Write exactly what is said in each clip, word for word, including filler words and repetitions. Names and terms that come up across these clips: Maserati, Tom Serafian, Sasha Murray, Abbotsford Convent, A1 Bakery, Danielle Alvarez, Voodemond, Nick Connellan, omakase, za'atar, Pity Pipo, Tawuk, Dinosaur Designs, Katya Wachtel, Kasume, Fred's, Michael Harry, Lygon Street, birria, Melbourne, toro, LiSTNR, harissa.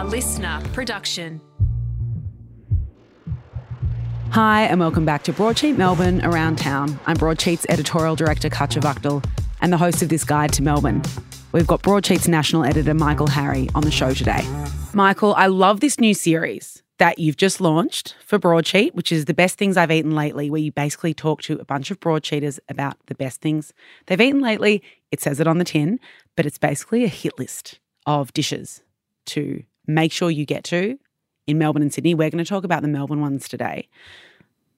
A listener production. Hi and welcome back to Broadsheet Melbourne Around Town. I'm Broadsheet's editorial director Katya Wachtel and the host of this guide to Melbourne. We've got Broadsheet's national editor Michael Harry on the show today. Michael, I love this new series that you've just launched for Broadsheet, which is the best things I've eaten lately, where you basically talk to a bunch of Broadsheeters about the best things they've eaten lately. It says it on the tin, but it's basically a hit list of dishes to make sure you get to in Melbourne and Sydney. We're going to talk about the Melbourne ones today.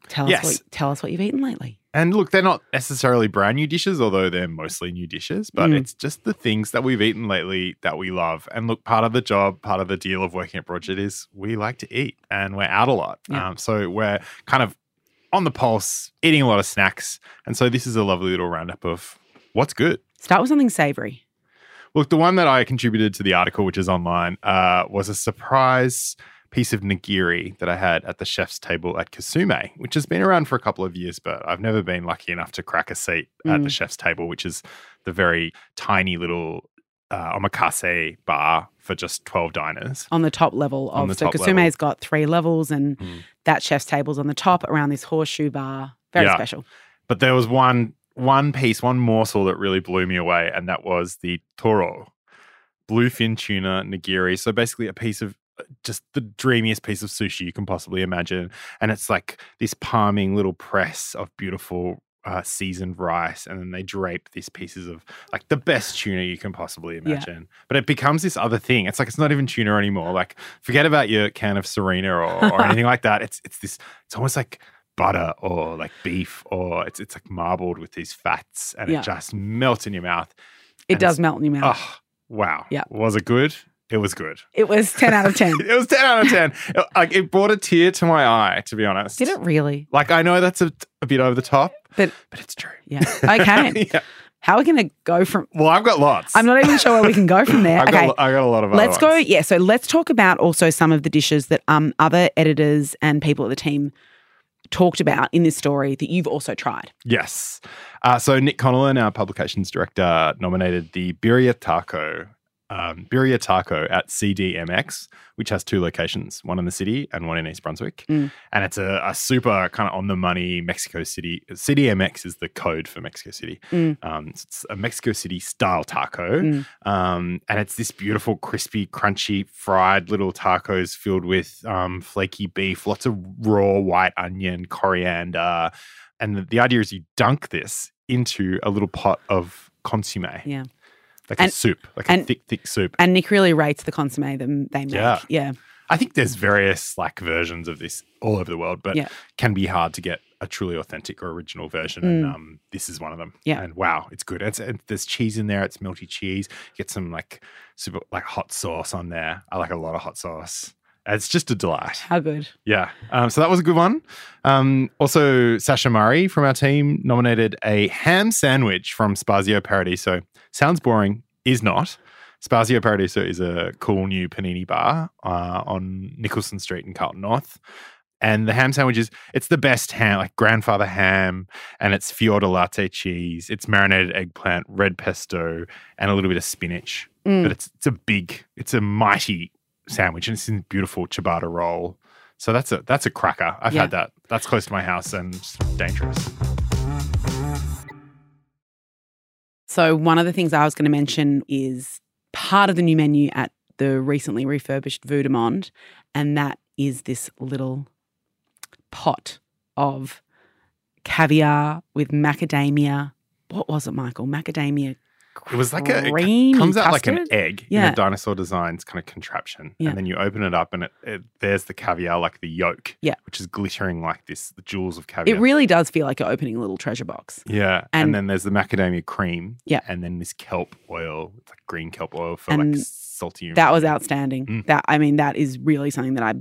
Tell, yes. us, what, tell us what you've eaten lately. And look, they're not necessarily brand new dishes, although they're mostly new dishes, but mm. it's just the things that we've eaten lately that we love. And look, part of the job, part of the deal of working at Broadsheet is we like to eat and we're out a lot. Yeah. Um, so we're kind of on the pulse, eating a lot of snacks. And so this is a lovely little roundup of what's good. Start with something savoury. Look, the one that I contributed to the article, which is online, uh, was a surprise piece of nigiri that I had at the chef's table at Kasume, which has been around for a couple of years, but I've never been lucky enough to crack a seat mm. at the chef's table, which is the very tiny little uh, omakase bar for just twelve diners. On the top level. of the So Kasume's got three levels and mm. that chef's table's on the top around this horseshoe bar. Very yeah. special. But there was one... One piece, one morsel that really blew me away, and that was the toro, bluefin tuna nigiri. So basically a piece of just the dreamiest piece of sushi you can possibly imagine. And it's like this palming little press of beautiful uh, seasoned rice, and then they drape these pieces of like the best tuna you can possibly imagine. Yeah. But it becomes this other thing. It's like it's not even tuna anymore. Like forget about your can of Serena or, or anything like that. It's it's this. It's almost like butter or like beef, or it's it's like marbled with these fats, and yeah. it just melts in your mouth. It does melt in your mouth. Oh, wow. Yeah. Was it good? It was good. It was ten out of ten. It was ten out of ten. It, like, it brought a tear to my eye, to be honest. Did it really? Like, I know that's a, a bit over the top, but, but it's true. Yeah. Okay. yeah. How are we going to go from... Well, I've got lots. I'm not even sure where we can go from there. I've okay. got, I got a lot of Let's go... Ones. Yeah. So let's talk about also some of the dishes that um other editors and people at the team talked about in this story that you've also tried. Yes. Uh, so Nick Connellan, our publications director, nominated the birria taco, um, birria taco at C D M X, which has two locations, one in the city and one in East Brunswick. Mm. And it's a, a super kind of on-the-money Mexico City. C D M X is the code for Mexico City. Mm. Um, it's a Mexico City-style taco. Mm. Um, and it's this beautiful, crispy, crunchy, fried little tacos filled with um, flaky beef, lots of raw white onion, coriander. And the, the idea is you dunk this into a little pot of consomme. Yeah. Like and, a soup, like and, a thick, thick soup. And Nick really rates the consommé that they make. Yeah. yeah. I think there's various like versions of this all over the world, but yeah. can be hard to get a truly authentic or original version. Mm. And um, this is one of them. Yeah. And wow, it's good. It's, it, there's cheese in there. It's melty cheese. You get some like super like hot sauce on there. I like a lot of hot sauce. It's just a delight. How good. Yeah. Um, so that was a good one. Um, also, Sasha Murray from our team nominated a ham sandwich from Spazio Paradiso. Sounds boring, is not. Spazio Paradiso is a cool new panini bar uh, on Nicholson Street in Carlton North. And the ham sandwich is, it's the best ham, like grandfather ham, and it's fior di latte cheese. It's marinated eggplant, red pesto, and a little bit of spinach. Mm. But it's it's a big, it's a mighty sandwich, and it's in beautiful ciabatta roll. So that's a that's a cracker. I've yeah. had that. That's close to my house and it's dangerous. So one of the things I was going to mention is part of the new menu at the recently refurbished Voodemond, and that is this little pot of caviar with macadamia. What was it, Michael? Macadamia. It was like a, it comes out custard? Like an egg yeah. in a Dinosaur Designs kind of contraption. Yeah. And then you open it up and it, it there's the caviar, like the yolk, yeah. which is glittering like this, the jewels of caviar. It really does feel like you're opening a little treasure box. Yeah. And, and then there's the macadamia cream. Yeah. And then this kelp oil, it's like green kelp oil for and like salty. That remedy. was outstanding. Mm. That I mean, that is really something that I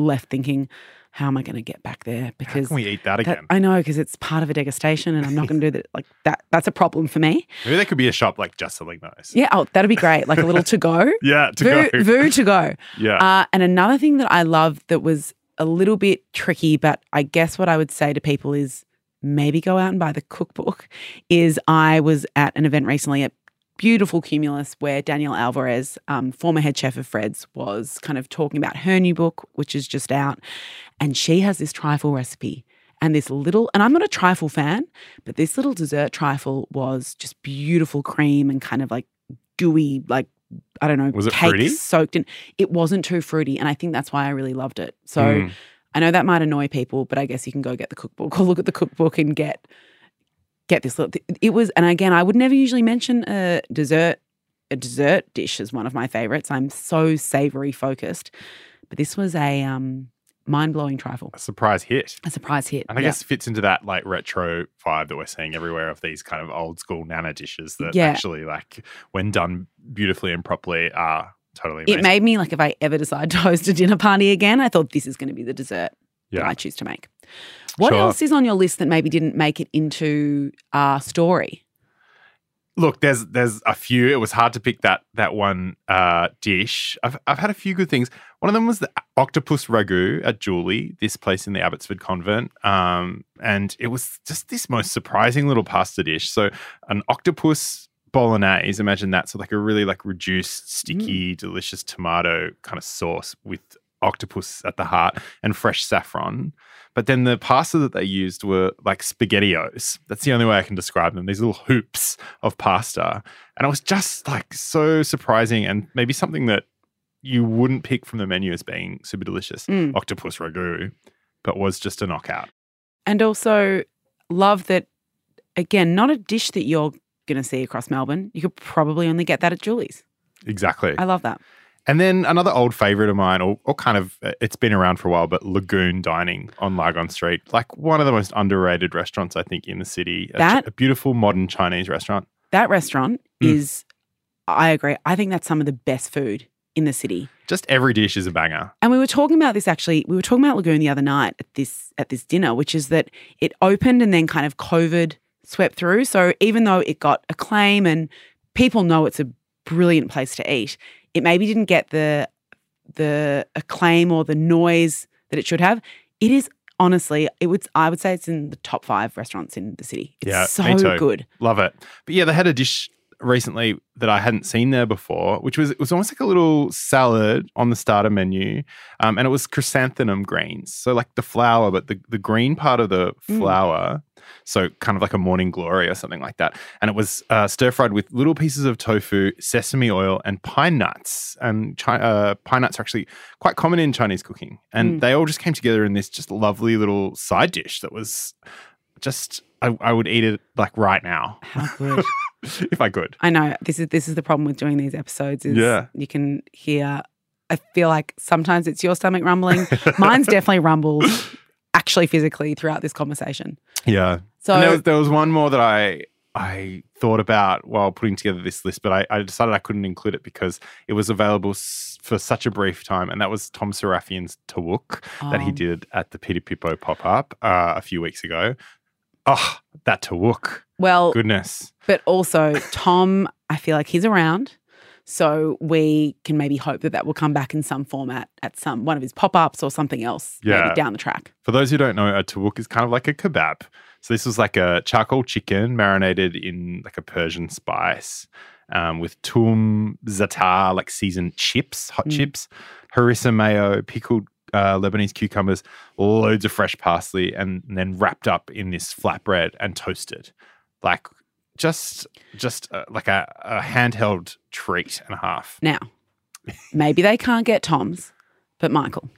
left thinking, how am I going to get back there? Because how can we eat that again? That, I know, because it's part of a degustation and I'm not going to do that. Like that. That's a problem for me. Maybe there could be a shop like just selling those. Yeah, oh, that'd be great. Like a little to-go. yeah, to-go. Voo, voo to-go. Yeah. Uh, and another thing that I loved that was a little bit tricky, but I guess what I would say to people is maybe go out and buy the cookbook, is I was at an event recently at beautiful Cumulus where Danielle Alvarez, um, former head chef of Fred's, was kind of talking about her new book, which is just out. And she has this trifle recipe and this little, and I'm not a trifle fan, but this little dessert trifle was just beautiful cream and kind of like gooey, like, I don't know, was it cake fruity? Soaked in. It wasn't too fruity. And I think that's why I really loved it. So mm. I know that might annoy people, but I guess you can go get the cookbook or look at the cookbook and get get this. Look, it was, and again, I would never usually mention a dessert. A dessert dish is one of my favorites. I'm so savory focused, but this was a um, mind blowing trifle. A surprise hit. A surprise hit. And I yeah. guess fits into that like retro vibe that we're seeing everywhere of these kind of old school nana dishes that yeah. actually, like, when done beautifully and properly, are totally amazing. It made me like, if I ever decide to host a dinner party again, I thought this is going to be the dessert yeah. that I choose to make. What sure. else is on your list that maybe didn't make it into our story? Look, there's there's a few. It was hard to pick that that one uh, dish. I've I've had a few good things. One of them was the octopus ragu at Julie, this place in the Abbotsford Convent, um, and it was just this most surprising little pasta dish. So an octopus bolognese, imagine that. So like a really like reduced, sticky, mm. delicious tomato kind of sauce with octopus at the heart and fresh saffron. But then the pasta that they used were like SpaghettiOs. That's the only way I can describe them, these little hoops of pasta. And it was just like so surprising and maybe something that you wouldn't pick from the menu as being super delicious. Mm. Octopus ragu, but was just a knockout. And also love that, again, not a dish that you're going to see across Melbourne. You could probably only get that at Julie's. Exactly. I love that. And then another old favourite of mine, or, or kind of, it's been around for a while, but Lagoon Dining on Lygon Street, like one of the most underrated restaurants, I think, in the city. That, a, a beautiful modern Chinese restaurant. That restaurant mm. is, I agree, I think that's some of the best food in the city. Just every dish is a banger. And we were talking about this actually, we were talking about Lagoon the other night at this at this dinner, which is that it opened and then kind of COVID swept through. So even though it got acclaim and people know it's a brilliant place to eat, it maybe didn't get the the acclaim or the noise that it should have. It is honestly, it would I would say it's in the top five restaurants in the city. It's yeah, so me too. Good. Love it. But yeah, they had a dish recently that I hadn't seen there before, which was it was almost like a little salad on the starter menu, um, and it was chrysanthemum greens. So like the flower, but the, the green part of the flower, mm. so kind of like a morning glory or something like that. And it was uh, stir-fried with little pieces of tofu, sesame oil, and pine nuts. And chi- uh, pine nuts are actually quite common in Chinese cooking. And mm. they all just came together in this just lovely little side dish that was just, I, I would eat it like right now. How good. If I could. I know. This is this is the problem with doing these episodes is yeah. you can hear, I feel like sometimes it's your stomach rumbling. Mine's definitely rumbled actually physically throughout this conversation. Yeah. So there was, there was one more that I I thought about while putting together this list, but I, I decided I couldn't include it because it was available s- for such a brief time, and that was Tom Serafian's Tawuk oh. that he did at the Pity Pipo pop-up uh, a few weeks ago. Oh, that Tawuk. Well, goodness. But also, Tom, I feel like he's around. So we can maybe hope that that will come back in some format at some one of his pop-ups or something else yeah. maybe down the track. For those who don't know, a Tawuk is kind of like a kebab. So this was like a charcoal chicken marinated in like a Persian spice um, with tum, za'atar, like seasoned chips, hot mm. chips, harissa mayo, pickled Uh, Lebanese cucumbers, loads of fresh parsley, and, and then wrapped up in this flatbread and toasted. Like just just uh, like a, a handheld treat and a half. Now, maybe they can't get Tom's, but Michael.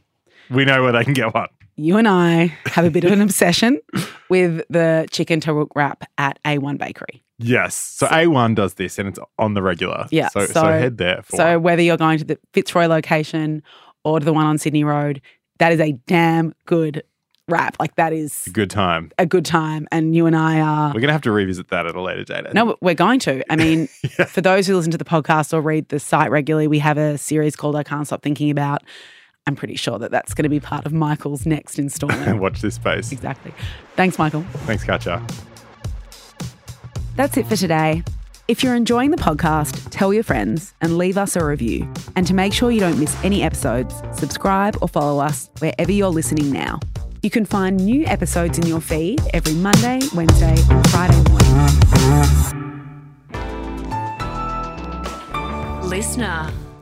We know where they can get one. You and I have a bit of an obsession with the chicken Tawuk wrap at A one Bakery. Yes. So, so A one does this and it's on the regular. Yeah. So, so, so head there. For so one. Whether you're going to the Fitzroy location or the one on Sydney Road, that is a damn good wrap. Like that is a good time. A good time. And you and I are... We're going to have to revisit that at a later date. No, but we're going to. I mean, yeah. for those who listen to the podcast or read the site regularly, we have a series called I Can't Stop Thinking About. I'm pretty sure that that's going to be part of Michael's next installment. Watch this space. Exactly. Thanks, Michael. Thanks, Katya. That's it for today. If you're enjoying the podcast, tell your friends and leave us a review. And to make sure you don't miss any episodes, subscribe or follow us wherever you're listening now. You can find new episodes in your feed every Monday, Wednesday, and Friday morning. LiSTNR.